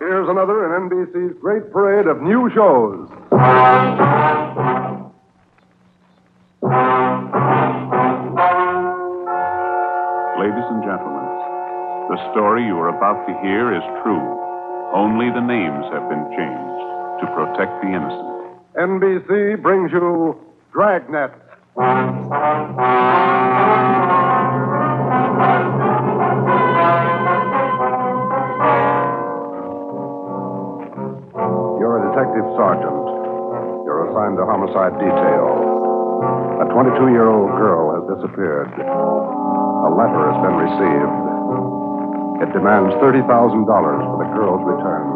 Here's another in NBC's great parade of new shows. Ladies and gentlemen, the story you are about to hear is true. Only the names have been changed to protect the innocent. NBC brings you Dragnet. You're a detective sergeant. You're assigned to homicide detail. A 22-year-old girl has disappeared. A letter has been received. It demands $30,000 for the girl's return.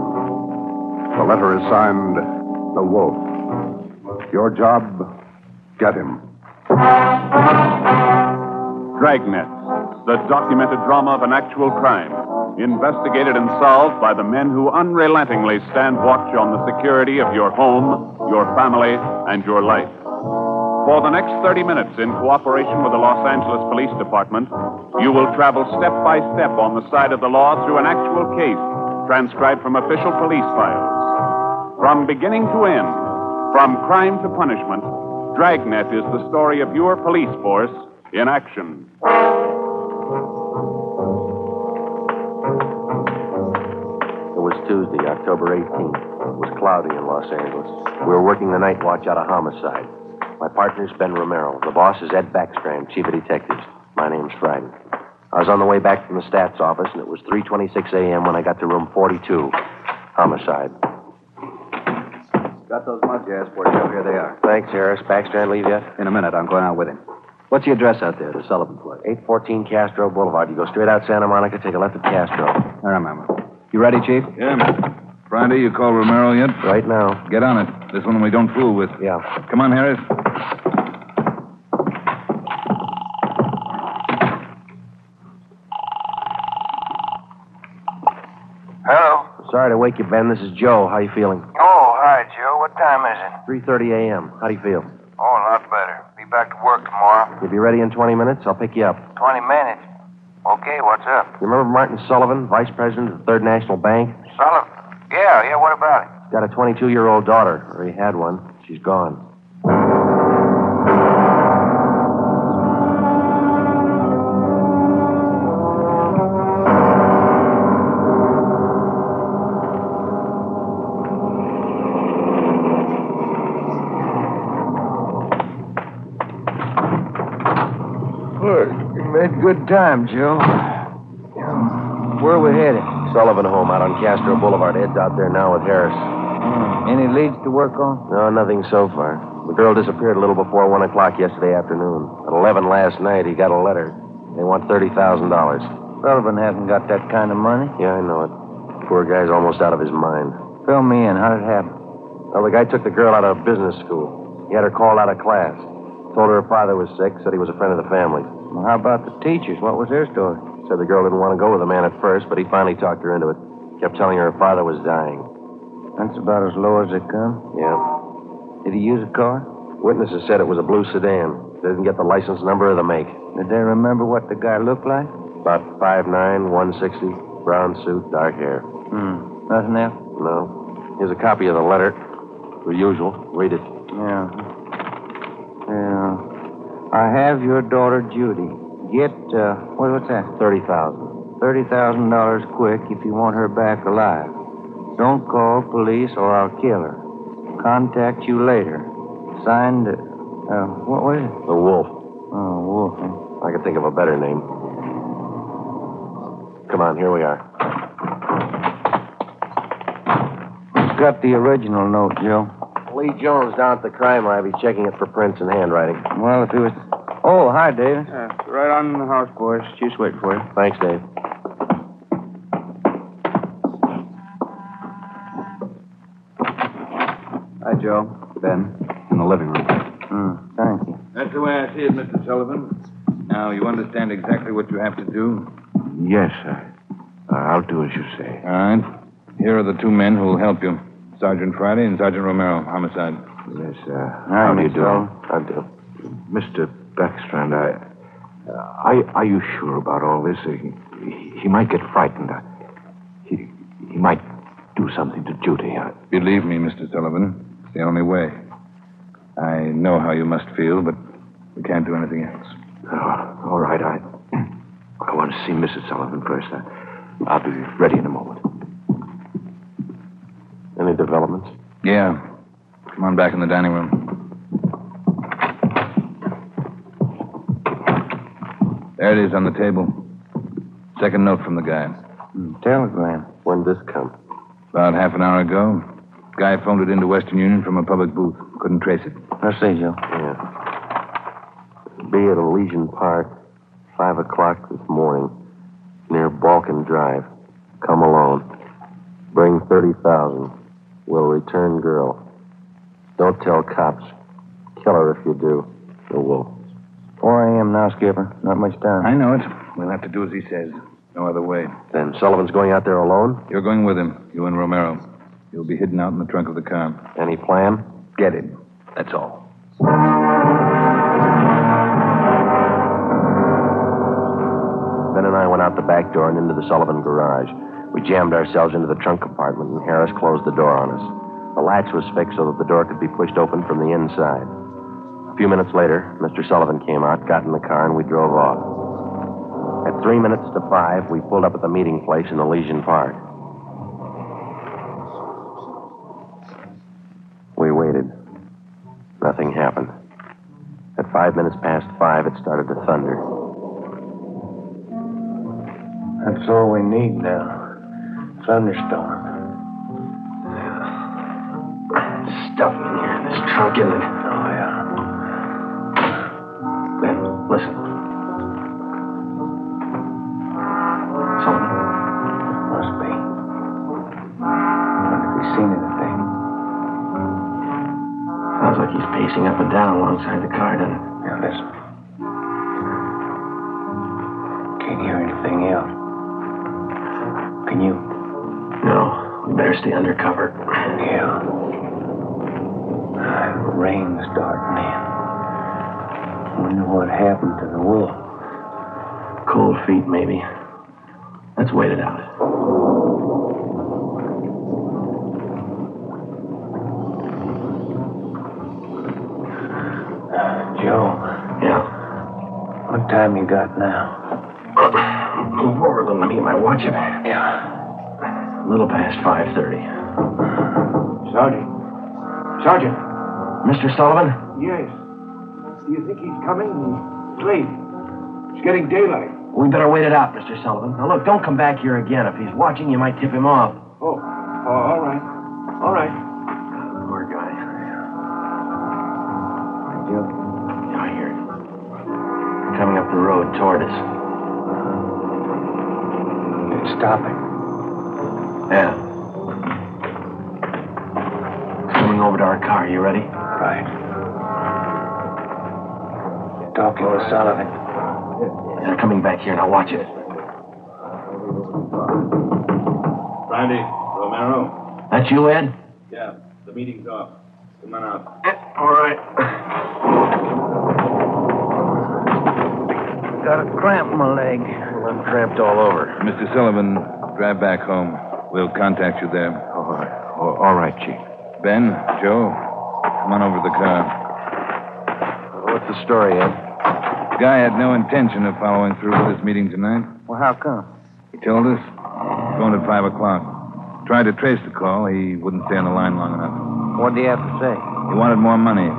The letter is signed, The Wolf. Your job, get him. Dragnet, the documented drama of an actual crime, investigated and solved by the men who unrelentingly stand watch on the security of your home, your family, and your life. For the next 30 minutes, in cooperation with the Los Angeles Police Department, you will travel step by step on the side of the law through an actual case transcribed from official police files. From beginning to end, from crime to punishment, Dragnet is the story of your police force in action. It was Tuesday, October 18th. It was cloudy in Los Angeles. We were working the night watch out of homicide. My partner's Ben Romero. The boss is Ed Backstrand, chief of detectives. My name's Friday. I was on the way back from the stats office, and it was 3:26 a.m. when I got to room 42. Homicide. Got those mugs you asked for, Joe. Here they are. Thanks, Harris. Backstrand leave yet? In a minute. I'm going out with him. What's the address out there, the Sullivan place? 814 Castro Boulevard. You go straight out Santa Monica, take a left at Castro. I remember. You ready, Chief? Yeah, man. Friday, you call Romero yet? Right now. Get on it. This one we don't fool with. Yeah. Come on, Harris. Hello. Sorry to wake you, Ben. This is Joe. How you feeling? Oh, hi, Joe. What time is it? 3:30 a.m. How do you feel? Oh, a lot better. Be back to work tomorrow. You'll be ready in 20 minutes. I'll pick you up. 20 minutes? Okay, what's up? You remember Martin Sullivan, vice president of the Third National Bank? Sullivan? Yeah, what about it? He's got a 22-year-old daughter, or he had one. She's gone. You made good time, Joe. Where are we headed? Sullivan home out on Castro Boulevard. Ed's out there now with Harris. Any leads to work on? No, nothing so far. The girl disappeared a little before 1 o'clock yesterday afternoon. At 11 last night, he got a letter. They want $30,000. Sullivan hasn't got that kind of money. Yeah, I know it. Poor guy's almost out of his mind. Fill me in. How did it happen? Well, the guy took the girl out of business school. He had her called out of class. Told her her father was sick, said he was a friend of the family. Well, how about the teachers? What was their story? Said the girl didn't want to go with the man at first, but he finally talked her into it. Kept telling her her father was dying. That's about as low as it come? Yeah. Did he use a car? Witnesses said it was a blue sedan. They didn't get the license number or the make. Did they remember what the guy looked like? About 5'9", 160, brown suit, dark hair. Nothing else? No. Here's a copy of the letter. The usual. Read it. Yeah. I have your daughter, Judy. Get, what's that? $30,000. $30,000 quick if you want her back alive. Don't call police or I'll kill her. Contact you later. Signed, what was it? The Wolf. Oh, Wolf, huh? I could think of a better name. Come on, here we are. Who's got the original note, Joe? Lee Jones down at the crime lab. He's checking it for prints and handwriting. Well, if he was... Oh, hi, Davis. Right on the house, boys. She's waiting for you. Thanks, Dave. Hi, Joe. Ben. In the living room. Thank you. That's the way I see it, Mr. Sullivan. Now, you understand exactly what you have to do? Yes, sir. I'll do as you say. All right. Here are the two men who'll help you. Sergeant Friday and Sergeant Romero, homicide. Yes, sir. How do you do? I'll do. Mr. Backstrand, are you sure about all this? He might get frightened. He might do Judy. Believe me, Mr. Sullivan, it's the only way. I know how you must feel, but we can't do anything else. Oh, all right, I want to see Mrs. Sullivan first. I'll be ready in a moment. Any developments? Yeah. Come on back in the dining room. There it is on the table. Second note from the guy. Telegram. When did this come? About half an hour ago. Guy phoned it into Western Union from a public booth. Couldn't trace it. I see, Joe. Yeah. Be at Elysian Park, 5 o'clock this morning, near Balkan Drive. Come alone. Bring 30,000. We'll return girl. Don't tell cops. Kill her if you do. The wolf. 4 a.m. now, Skipper. Not much time. I know it. We'll have to do as he says. No other way. Then Sullivan's going out there alone? You're going with him. You and Romero. You'll be hidden out in the trunk of the car. Any plan? Get him. That's all. Ben and I went out the back door and into the Sullivan garage. We jammed ourselves into the trunk compartment, and Harris closed the door on us. The latch was fixed so that the door could be pushed open from the inside. A few minutes later, Mr. Sullivan came out, got in the car, and we drove off. At 3:55, we pulled up at the meeting place in Elysian Park. We waited. Nothing happened. At 5:05, it started to thunder. That's all we need now. Thunderstorm. Yeah. Stuff in here, this trunk, isn't it? Oh, yeah. Ben, listen. Something. Must be. I wonder if he's seen anything. Sounds like he's pacing up and down alongside the car, doesn't it? Yeah, listen. Can't hear anything else. Can you? No, we better stay undercover. Yeah. The rain's starting in. Wonder what happened to the wolf. Cold feet, maybe. Let's wait it out. Joe. Yeah? What time you got now? Move over a little. Let me get my watch up. Yeah. A little past 5:30. Sergeant. Sergeant. Mr. Sullivan? Yes. Do you think he's coming? He's late. It's getting daylight. We better wait it out, Mr. Sullivan. Now, look, don't come back here again. If he's watching, you might tip him off. Oh, all right. All right. Poor guy. I hear it. Coming up the road toward us. It's stopping. Yeah. Coming over to our car. You ready? Right. Talking with Sullivan. They're coming back here. Now watch it. Friday, Romero. That's you, Ed? Yeah. The meeting's off. Come on out. All right. Got a cramp in my leg. Well, I'm cramped all over. Mr. Sullivan, drive back home. We'll contact you there. All right, Chief. Ben, Joe, come on over to the car. What's the story, Ed? The guy had no intention of following through with this meeting tonight. Well, how come? He told us. He phoned at 5 o'clock. Tried to trace the call. He wouldn't stay on the line long enough. What did he have to say? He wanted more money.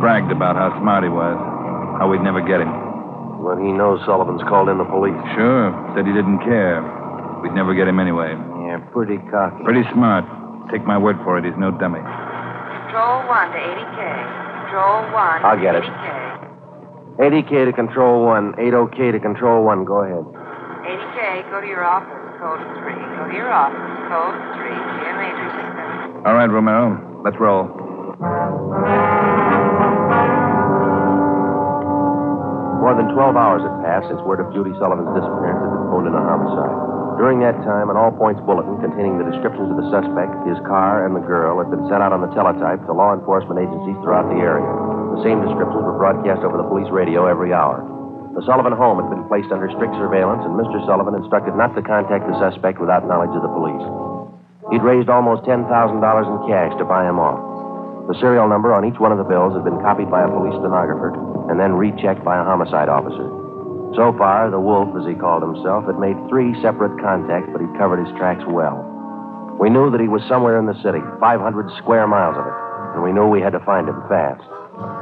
Bragged about how smart he was. How we'd never get him. Well, he knows Sullivan's called in the police. Sure. Said he didn't care. We'd never get him anyway. Yeah, pretty cocky. Pretty smart. Take my word for it, he's no dummy. Control 1 to 80K. Control 1 I'll get 80K. It. 80K to Control 1. 80K to Control 1. Go ahead. 80K, go to your office, code 3. Go to your office, code 3. GMA 267. All right, Romero. Let's roll. More than 12 hours had passed since word of Judy Sullivan's disappearance had been pulled in a homicide. During that time, an all-points bulletin containing the descriptions of the suspect, his car, and the girl had been sent out on the teletype to law enforcement agencies throughout the area. The same descriptions were broadcast over the police radio every hour. The Sullivan home had been placed under strict surveillance, and Mr. Sullivan instructed not to contact the suspect without knowledge of the police. He'd raised almost $10,000 in cash to buy him off. The serial number on each one of the bills had been copied by a police stenographer and then rechecked by a homicide officer. So far, the Wolf, as he called himself, had made 3 separate contacts, but he'd covered his tracks well. We knew that he was somewhere in the city, 500 square miles of it, and we knew we had to find him fast.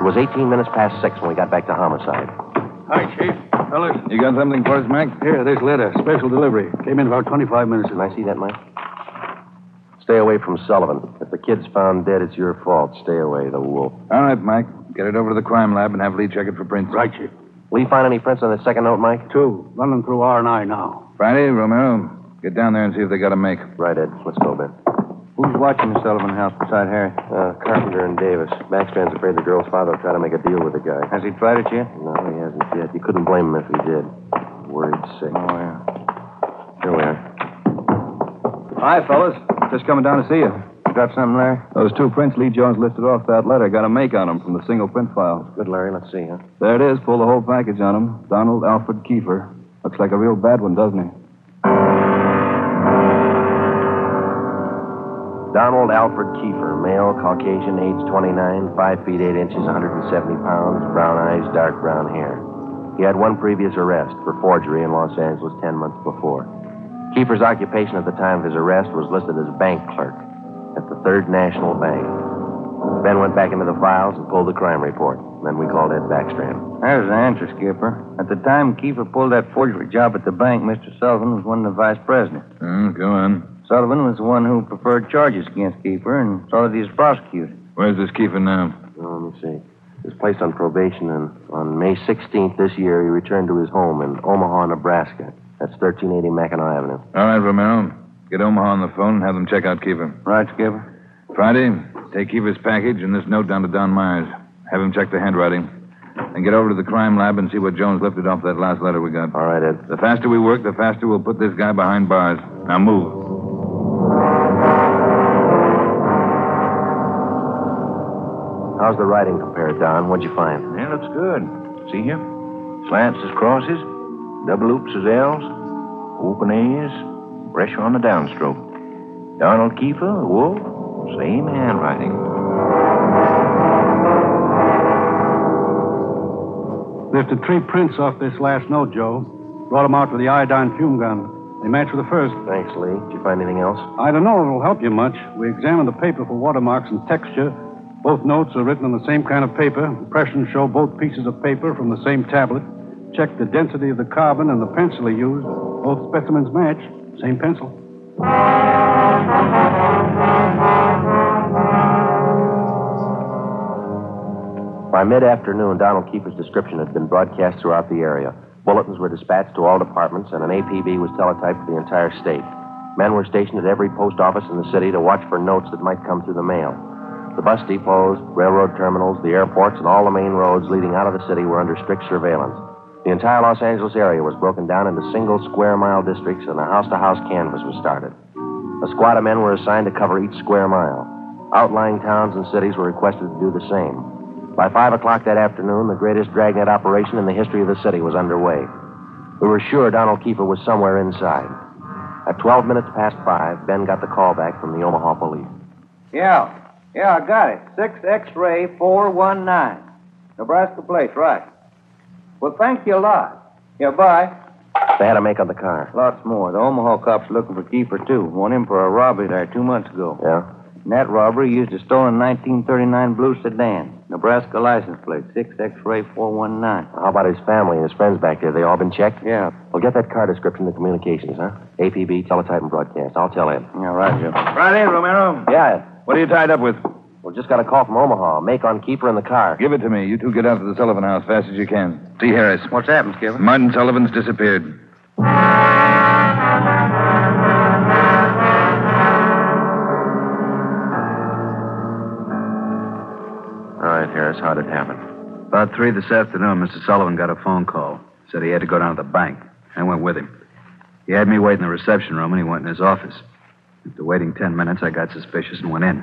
It was 18 minutes past 6 when we got back to homicide. Hi, Chief. Fellas. You got something for us, Mac? Here, this letter. Special delivery. Came in about 25 minutes ago. Can I see that, Mike? Stay away from Sullivan. If the kid's found dead, it's your fault. Stay away, the Wolf. All right, Mike. Get it over to the crime lab and have Lee check it for prints. Right, Chief. Lee find any prints on the second note, Mike? 2. Running through R&I now. Friday, Romero, get down there and see if they got a make. Right, Ed. Let's go, Ben. Who's watching the Sullivan house beside Harry? Carpenter and Davis. Backstrand's afraid the girl's father will try to make a deal with the guy. Has he tried it yet? No, he hasn't yet. You couldn't blame him if he did. Worried sick. Oh, yeah. Here we are. Hi, fellas. Just coming down to see you. You got something, Larry? Those 2 prints Lee Jones listed off that letter got a make on them from the single print file. Good, Larry. Let's see, huh? There it is. Pull the whole package on him. Donald Alfred Kiefer. Looks like a real bad one, doesn't he? Donald Alfred Kiefer, male, Caucasian, age 29, 5 feet 8 inches, 170 pounds, brown eyes, dark brown hair. He had one previous arrest for forgery in Los Angeles 10 months before. Kiefer's occupation at the time of his arrest was listed as bank clerk at the Third National Bank. Ben went back into the files and pulled the crime report. Then we called Ed Backstrand. There's the answer, Skipper. At the time Kiefer pulled that forgery job at the bank, Mr. Sullivan was one of the vice presidents. Go on. Sullivan was the one who preferred charges against Kiefer and saw that he was prosecuted. Where's this Kiefer now? Oh, let me see. He was placed on probation, and on May 16th this year, he returned to his home in Omaha, Nebraska. That's 1380 Mackinac Avenue. All right, Romero. Get Omaha on the phone and have them check out Kiefer. Right, Skipper. Friday, take Kiefer's package and this note down to Don Myers. Have him check the handwriting. And get over to the crime lab and see what Jones lifted off that last letter we got. All right, Ed. The faster we work, the faster we'll put this guy behind bars. Now move. How's the writing compared, Don? What'd you find? Yeah, it looks good. See here? Slants as crosses. Double loops as L's, open A's, pressure on the downstroke. Donald Kiefer, Wolf, same handwriting. Lifted 3 prints off this last note, Joe. Brought them out with the iodine fume gun. They match with the first. Thanks, Lee. Did you find anything else? I don't know if it'll help you much. We examined the paper for watermarks and texture. Both notes are written on the same kind of paper. Impressions show both pieces of paper from the same tablet. Check the density of the carbon and the pencil he used. Both specimens match. Same pencil. By mid-afternoon, Donald Kiefer's description had been broadcast throughout the area. Bulletins were dispatched to all departments, and an APB was teletyped for the entire state. Men were stationed at every post office in the city to watch for notes that might come through the mail. The bus depots, railroad terminals, the airports, and all the main roads leading out of the city were under strict surveillance. The entire Los Angeles area was broken down into single square-mile districts, and a house-to-house canvass was started. A squad of men were assigned to cover each square mile. Outlying towns and cities were requested to do the same. By 5 o'clock that afternoon, the greatest dragnet operation in the history of the city was underway. We were sure Donald Kiefer was somewhere inside. At 12 minutes past 5, Ben got the call back from the Omaha police. Yeah, I got it. 6 X-ray 419. Nebraska place, right. Well, thank you a lot. Yeah, bye. They had a make on the car. Lots more. The Omaha cops looking for Kiefer, too. Want him for a robbery there 2 months ago. Yeah? And that robbery used a stolen 1939 blue sedan. Nebraska license plate, 6 X-ray 419. How about his family and his friends back there? They all been checked? Yeah. Well, get that car description to communications, huh? APB, teletype, and broadcast. I'll tell him. Yeah, right, Joe. Right in, Romero. Yeah. What are you tied up with? Well, just got a call from Omaha. Make on Kiefer in the car. Give it to me. You two get out to the Sullivan house fast as you can. See Harris. What's happened, Skipper? Martin Sullivan's disappeared. All right, Harris, how'd it happen? About 3 this afternoon, Mr. Sullivan got a phone call. Said he had to go down to the bank. I went with him. He had me wait in the reception room, and he went in his office. After waiting 10 minutes, I got suspicious and went in.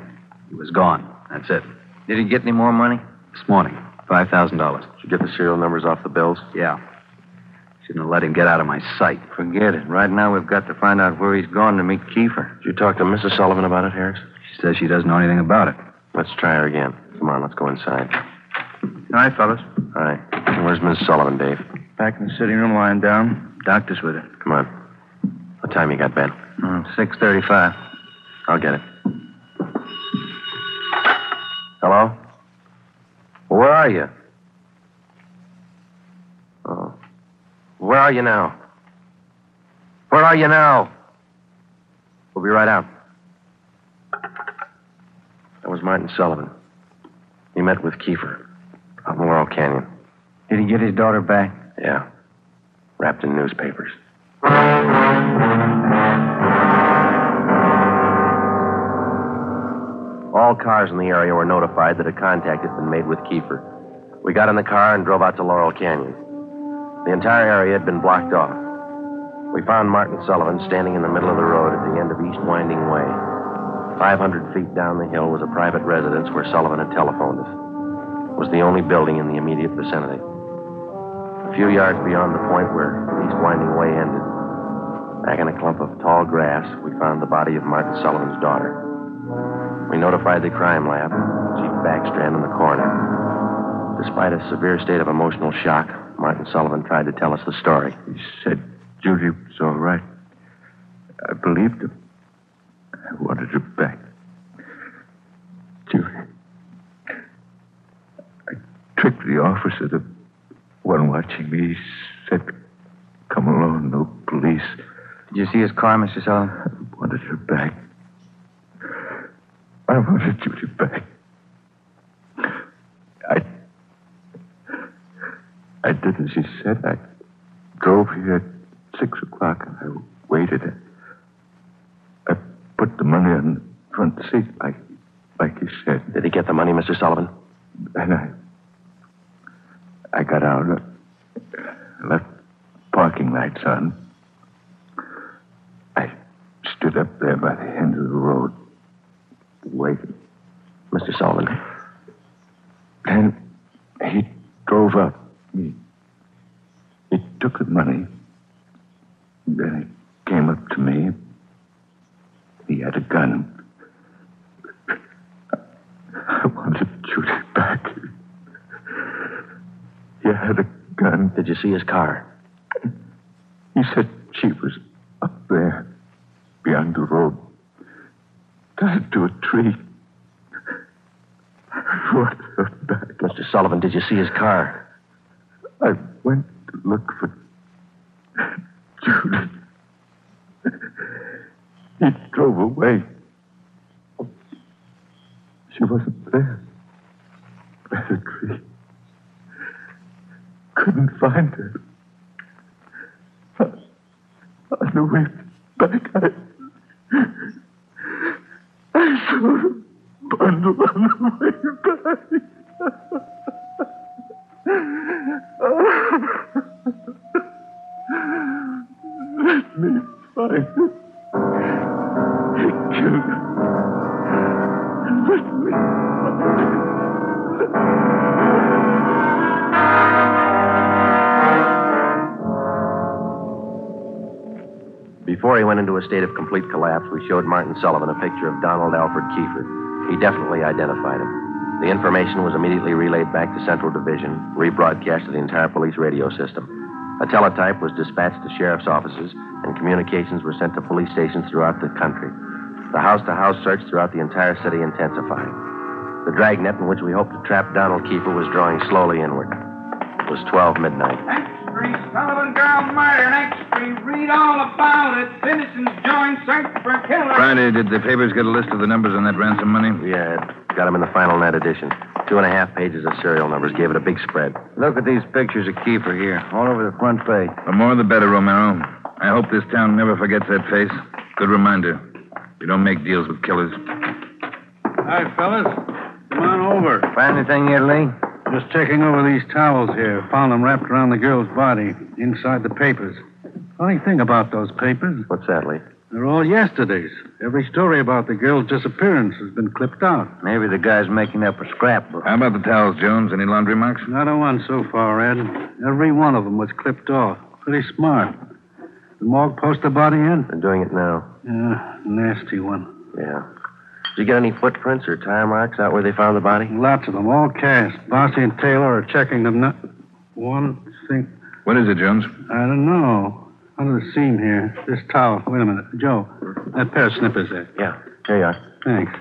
He was gone. That's it. Did he get any more money? This morning, $5,000. Did you get the serial numbers off the bills? Yeah. Shouldn't have let him get out of my sight. Forget it. Right now, we've got to find out where he's gone to meet Kiefer. Did you talk to Mrs. Sullivan about it, Harris? She says she doesn't know anything about it. Let's try her again. Come on, let's go inside. All right, fellas. All right. Where's Mrs. Sullivan, Dave? Back in the sitting room, lying down. Doctor's with her. Come on. What time you got, Ben? 6:35. I'll get it. Hello? Where are you? Oh. Where are you now? Where are you now? We'll be right out. That was Martin Sullivan. He met with Kiefer out in Laurel Canyon. Did he get his daughter back? Yeah. Wrapped in newspapers. All cars in the area were notified that a contact had been made with Kiefer. We got in the car and drove out to Laurel Canyon. The entire area had been blocked off. We found Martin Sullivan standing in the middle of the road at the end of East Winding Way. 500 feet down the hill was a private residence where Sullivan had telephoned us. It was the only building in the immediate vicinity. A few yards beyond the point where East Winding Way ended, back in a clump of tall grass, we found the body of Martin Sullivan's daughter. We notified the crime lab, Chief Backstrand, and the coroner. Despite a severe state of emotional shock, Martin Sullivan tried to tell us the story. He said Judy was all right. I believed him. I wanted her back. Judy. I tricked the officer, the one watching me. He said, come along, no police. Did you see his car, Mr. Sullivan? I wanted her back. I wanted Judy back. I did as she said. I drove here at 6 o'clock and I waited. I put the money on the front seat like he said. Did he get the money, Mr. Sullivan? And I got out. I left parking lights on. I stood up there by the end of the road. Waiting. Mr. Sullivan. Then he drove up. He took the money. Then he came up to me. He had a gun. I wanted Judy back. He had a gun. Did you see his car? He said she was up there, beyond the road. Tied to a tree. I wanted her back. Mr. Sullivan, did you see his car? I went to look for Judy. He drove away. She wasn't there. By the tree. Couldn't find her. On the way back, I saw a bundle on the way back. Let me find it. He killed it. Let me find it. Before he went into a state of complete collapse, we showed Martin Sullivan a picture of Donald Alfred Kiefer. He definitely identified him. The information was immediately relayed back to Central Division, rebroadcast to the entire police radio system. A teletype was dispatched to sheriff's offices, and communications were sent to police stations throughout the country. The house-to-house search throughout the entire city intensified. The dragnet in which we hoped to trap Donald Kiefer was drawing slowly inward. It was 12 midnight. Sullivan Girl murder next street. Read all about it. Citizens join search for killer. Friday, did the papers get a list of the numbers on that ransom money? Yeah, got them in the final net edition. 2.5 pages of serial numbers. Gave it a big spread. Look at these pictures of Kiefer here, all over the front page. The more the better, Romero. I hope this town never forgets that face. Good reminder. We don't make deals with killers. Hi, fellas. Come on over. Find anything yet, Lee? Just checking over these towels here. Found them wrapped around the girl's body, inside the papers. Funny thing about those papers. What's that, Lee? They're all yesterday's. Every story about the girl's disappearance has been clipped out. Maybe the guy's making up a scrapbook. How about the towels, Jones? Any laundry marks? Not a one so far, Ed. Every one of them was clipped off. Pretty smart. The morgue post the body in? They're doing it now. Yeah, nasty one. Yeah. Did you get any footprints or tire marks out where they found the body? Lots of them, all cast. Bossy and Taylor are checking them. Not one thing. What is it, Jones? I don't know. Under the seam here, this towel. Wait a minute. Joe, that pair of snippers there. Yeah, there you are. Thanks.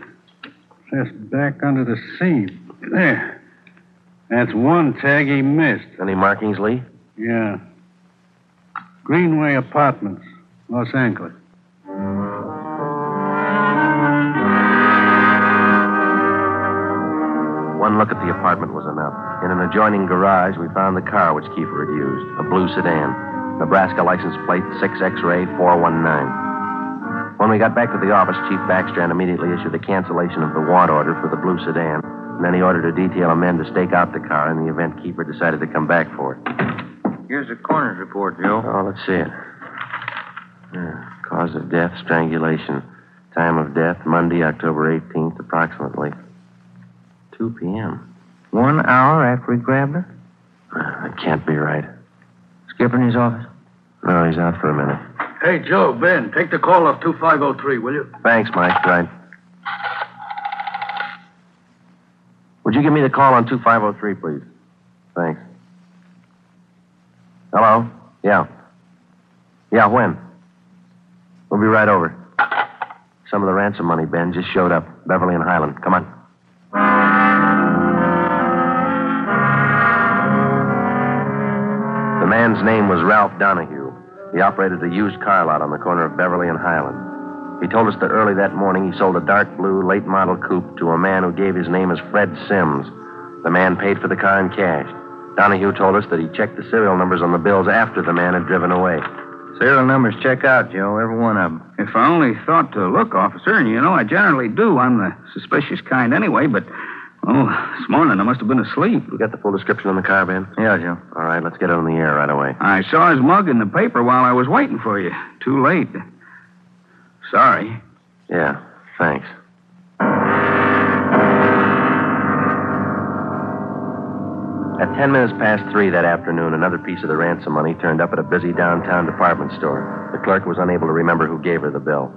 Just back under the seam. There. That's one tag he missed. Any markings, Lee? Yeah. Greenway Apartments, Los Angeles. One look at the apartment was enough. In an adjoining garage, we found the car which Kiefer had used, a blue sedan. Nebraska license plate 6XR419. When we got back to the office, Chief Backstrand immediately issued a cancellation of the want order for the blue sedan, and then he ordered a detail of men to stake out the car in the event Kiefer decided to come back for it. Here's the coroner's report, Joe. Oh, let's see it. Yeah. Cause of death, strangulation. Time of death, Monday, October 18th, approximately 2 p.m. 1 hour after he grabbed her? That can't be right. Skipper in his office? No, he's out for a minute. Hey, Joe, Ben, take the call off 2503, will you? Thanks, Mike. Right. Would you give me the call on 2503, please? Thanks. Hello? Yeah. Yeah, when? We'll be right over. Some of the ransom money, Ben, just showed up. Beverly and Highland. Come on. The man's name was Ralph Donahue. He operated a used car lot on the corner of Beverly and Highland. He told us that early that morning he sold a dark blue late model coupe to a man who gave his name as Fred Sims. The man paid for the car in cash. Donahue told us that he checked the serial numbers on the bills after the man had driven away. Serial numbers check out, Joe, every one of them. If I only thought to look, officer, and you know I generally do. I'm the suspicious kind anyway, but, this morning I must have been asleep. You got the full description on the car, Ben? Yeah, Joe. All right, let's get it on the air right away. I saw his mug in the paper while I was waiting for you. Too late. Sorry. Yeah, thanks. At 3:10 that afternoon, another piece of the ransom money turned up at a busy downtown department store. The clerk was unable to remember who gave her the bill.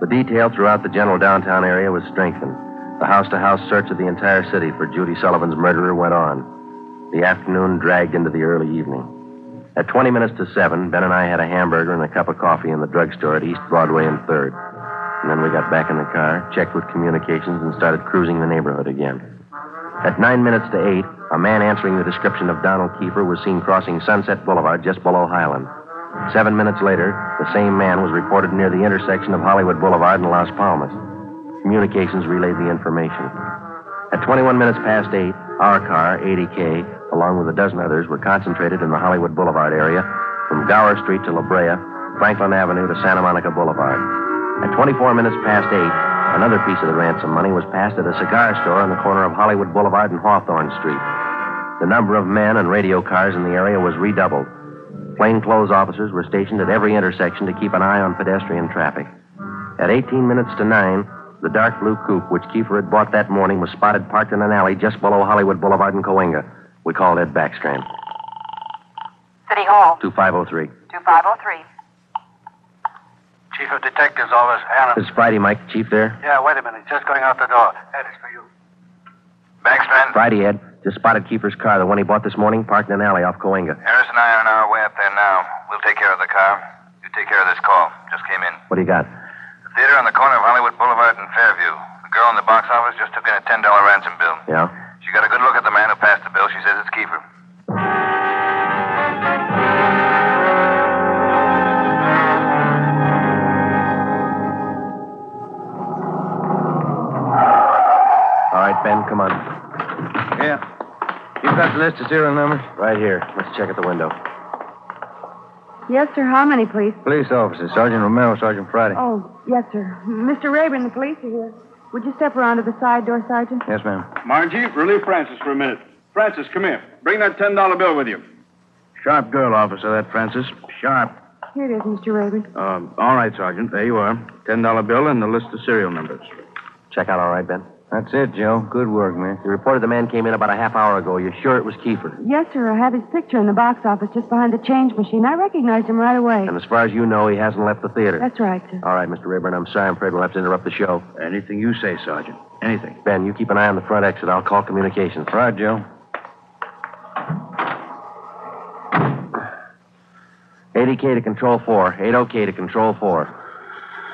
The detail throughout the general downtown area was strengthened. The house-to-house search of the entire city for Judy Sullivan's murderer went on. The afternoon dragged into the early evening. At 7:20, Ben and I had a hamburger and a cup of coffee in the drugstore at East Broadway and 3rd. And then we got back in the car, checked with communications, and started cruising the neighborhood again. At 7:59, a man answering the description of Donald Kiefer was seen crossing Sunset Boulevard just below Highland. 7 minutes later, the same man was reported near the intersection of Hollywood Boulevard and Las Palmas. Communications relayed the information. At 8:21, our car, 80K, along with a dozen others, were concentrated in the Hollywood Boulevard area from Gower Street to La Brea, Franklin Avenue to Santa Monica Boulevard. At 8:24, another piece of the ransom money was passed at a cigar store on the corner of Hollywood Boulevard and Hawthorne Street. The number of men and radio cars in the area was redoubled. Plainclothes officers were stationed at every intersection to keep an eye on pedestrian traffic. At 8:18, the dark blue coupe which Kiefer had bought that morning was spotted parked in an alley just below Hollywood Boulevard and Cahuenga. We called Ed Backstrand. City Hall. 2503. 2503. Chief of Detectives Office, Anna. Is Friday, Mike, chief there? Yeah, wait a minute. Just going out the door. Ed, it's for you. Backstrand? Friday, Ed. Just spotted Kiefer's car, the one he bought this morning, parked in an alley off Cahuenga. Harris and I are on our way up there now. We'll take care of the car. You take care of this call. Just came in. What do you got? The theater on the corner of Hollywood Boulevard and Fairview. The girl in the box office just took in a $10 ransom bill. Yeah? She got a good look at the man who passed the bill. She says it's Kiefer. Ben, come on. Yeah. You've got the list of serial numbers? Right here. Let's check at the window. Yes, sir. How many, please? Police officers. Sergeant Romero, Sergeant Friday. Oh, yes, sir. Mr. Rayburn, the police are here. Would you step around to the side door, Sergeant? Yes, ma'am. Margie, relieve Francis for a minute. Francis, come here. Bring that $10 bill with you. Sharp girl, officer, that Francis. Sharp. Here it is, Mr. Rayburn. All right, Sergeant. There you are. $10 bill and the list of serial numbers. Check out all right, Ben? That's it, Joe. Good work, man. You reported the man came in about a half hour ago. You're sure it was Kiefer? Yes, sir. I have his picture in the box office just behind the change machine. I recognized him right away. And as far as you know, he hasn't left the theater. That's right, sir. All right, Mr. Rayburn, I'm sorry. I'm afraid we'll have to interrupt the show. Anything you say, Sergeant. Anything. Ben, you keep an eye on the front exit. I'll call communications. All right, Joe. 80K to Control 4. 80K to Control 4.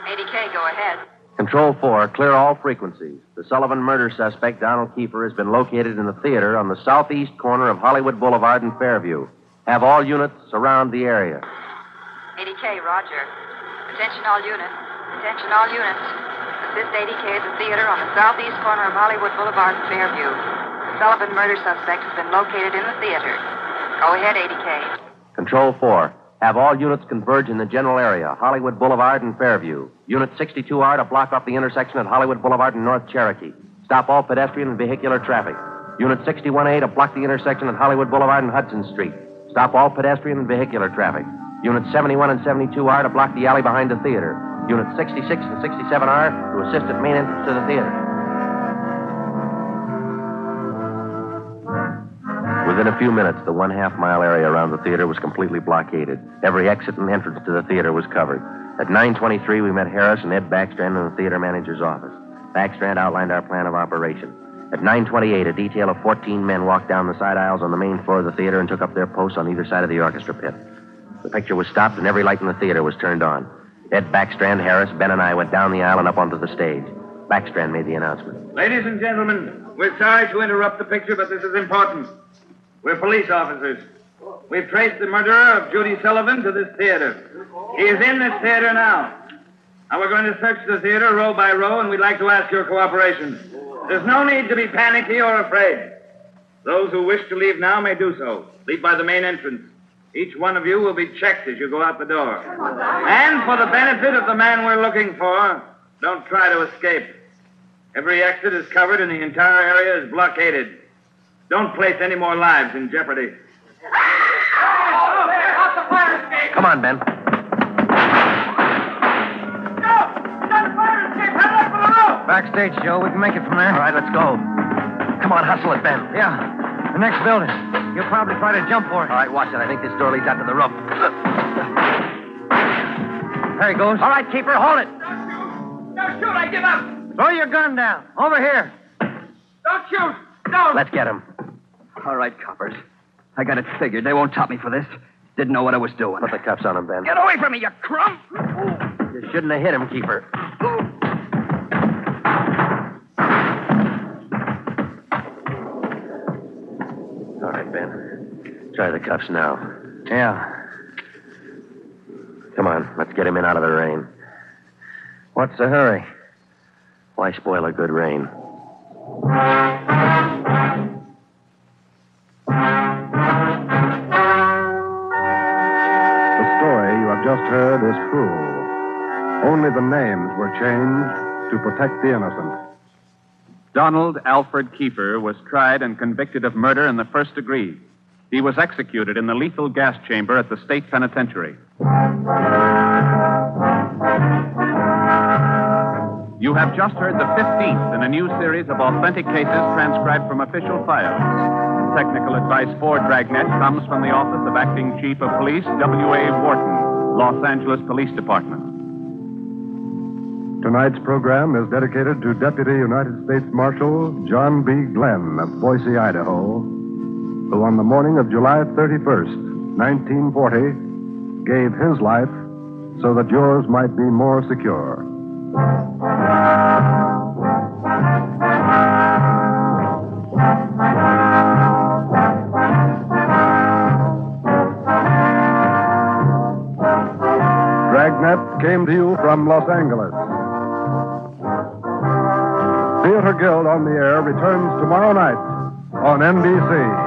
80K, go ahead. Control 4, clear all frequencies. The Sullivan murder suspect, Donald Kiefer, has been located in the theater on the southeast corner of Hollywood Boulevard and Fairview. Have all units surround the area. 80K, roger. Attention all units. Attention all units. This 80K is the theater on the southeast corner of Hollywood Boulevard and Fairview. The Sullivan murder suspect has been located in the theater. Go ahead, 80K. Control 4. Have all units converge in the general area, Hollywood Boulevard and Fairview. Unit 62R to block off the intersection at Hollywood Boulevard and North Cherokee. Stop all pedestrian and vehicular traffic. Unit 61A to block the intersection at Hollywood Boulevard and Hudson Street. Stop all pedestrian and vehicular traffic. Unit 71 and 72R to block the alley behind the theater. Unit 66 and 67R to assist at main entrance to the theater. Within a few minutes, the one-half-mile area around the theater was completely blockaded. Every exit and entrance to the theater was covered. At 9:23, we met Harris and Ed Backstrand in the theater manager's office. Backstrand outlined our plan of operation. At 9:28, a detail of 14 men walked down the side aisles on the main floor of the theater and took up their posts on either side of the orchestra pit. The picture was stopped, and every light in the theater was turned on. Ed Backstrand, Harris, Ben, and I went down the aisle and up onto the stage. Backstrand made the announcement. Ladies and gentlemen, we're sorry to interrupt the picture, but this is important. We're police officers. We've traced the murderer of Judy Sullivan to this theater. He is in this theater now. And we're going to search the theater row by row, and we'd like to ask your cooperation. There's no need to be panicky or afraid. Those who wish to leave now may do so. Leave by the main entrance. Each one of you will be checked as you go out the door. And for the benefit of the man we're looking for, don't try to escape. Every exit is covered, and the entire area is blockaded. Don't place any more lives in jeopardy. Come on, Ben. Joe! He's on the fire escape! Head up for the rope! Backstage, Joe. We can make it from there. All right, let's go. Come on, hustle it, Ben. Yeah. The next building. You'll probably try to jump for it. All right, watch it. I think this door leads out to the rope. There he goes. All right, Kiefer, hold it. Don't shoot. Don't shoot. I give up. Throw your gun down. Over here. Don't shoot. Don't. Let's get him. All right, coppers. I got it figured. They won't top me for this. Didn't know what I was doing. Put the cuffs on him, Ben. Get away from me, you crump! You shouldn't have hit him, Kiefer. All right, Ben. Try the cuffs now. Yeah. Come on, let's get him in out of the rain. What's the hurry? Why spoil a good rain? The story you have just heard is true. Only the names were changed to protect the innocent. Donald Alfred Kiefer was tried and convicted of murder in the first degree. He was executed in the lethal gas chamber at the state penitentiary. You have just heard the 15th in a new series of authentic cases transcribed from official files. Technical advice for Dragnet comes from the Office of Acting Chief of Police, W.A. Wharton, Los Angeles Police Department. Tonight's program is dedicated to Deputy United States Marshal John B. Glenn of Boise, Idaho, who on the morning of July 31st, 1940, gave his life so that yours might be more secure. Dragnet came to you from Los Angeles. Theater Guild on the Air returns tomorrow night on NBC.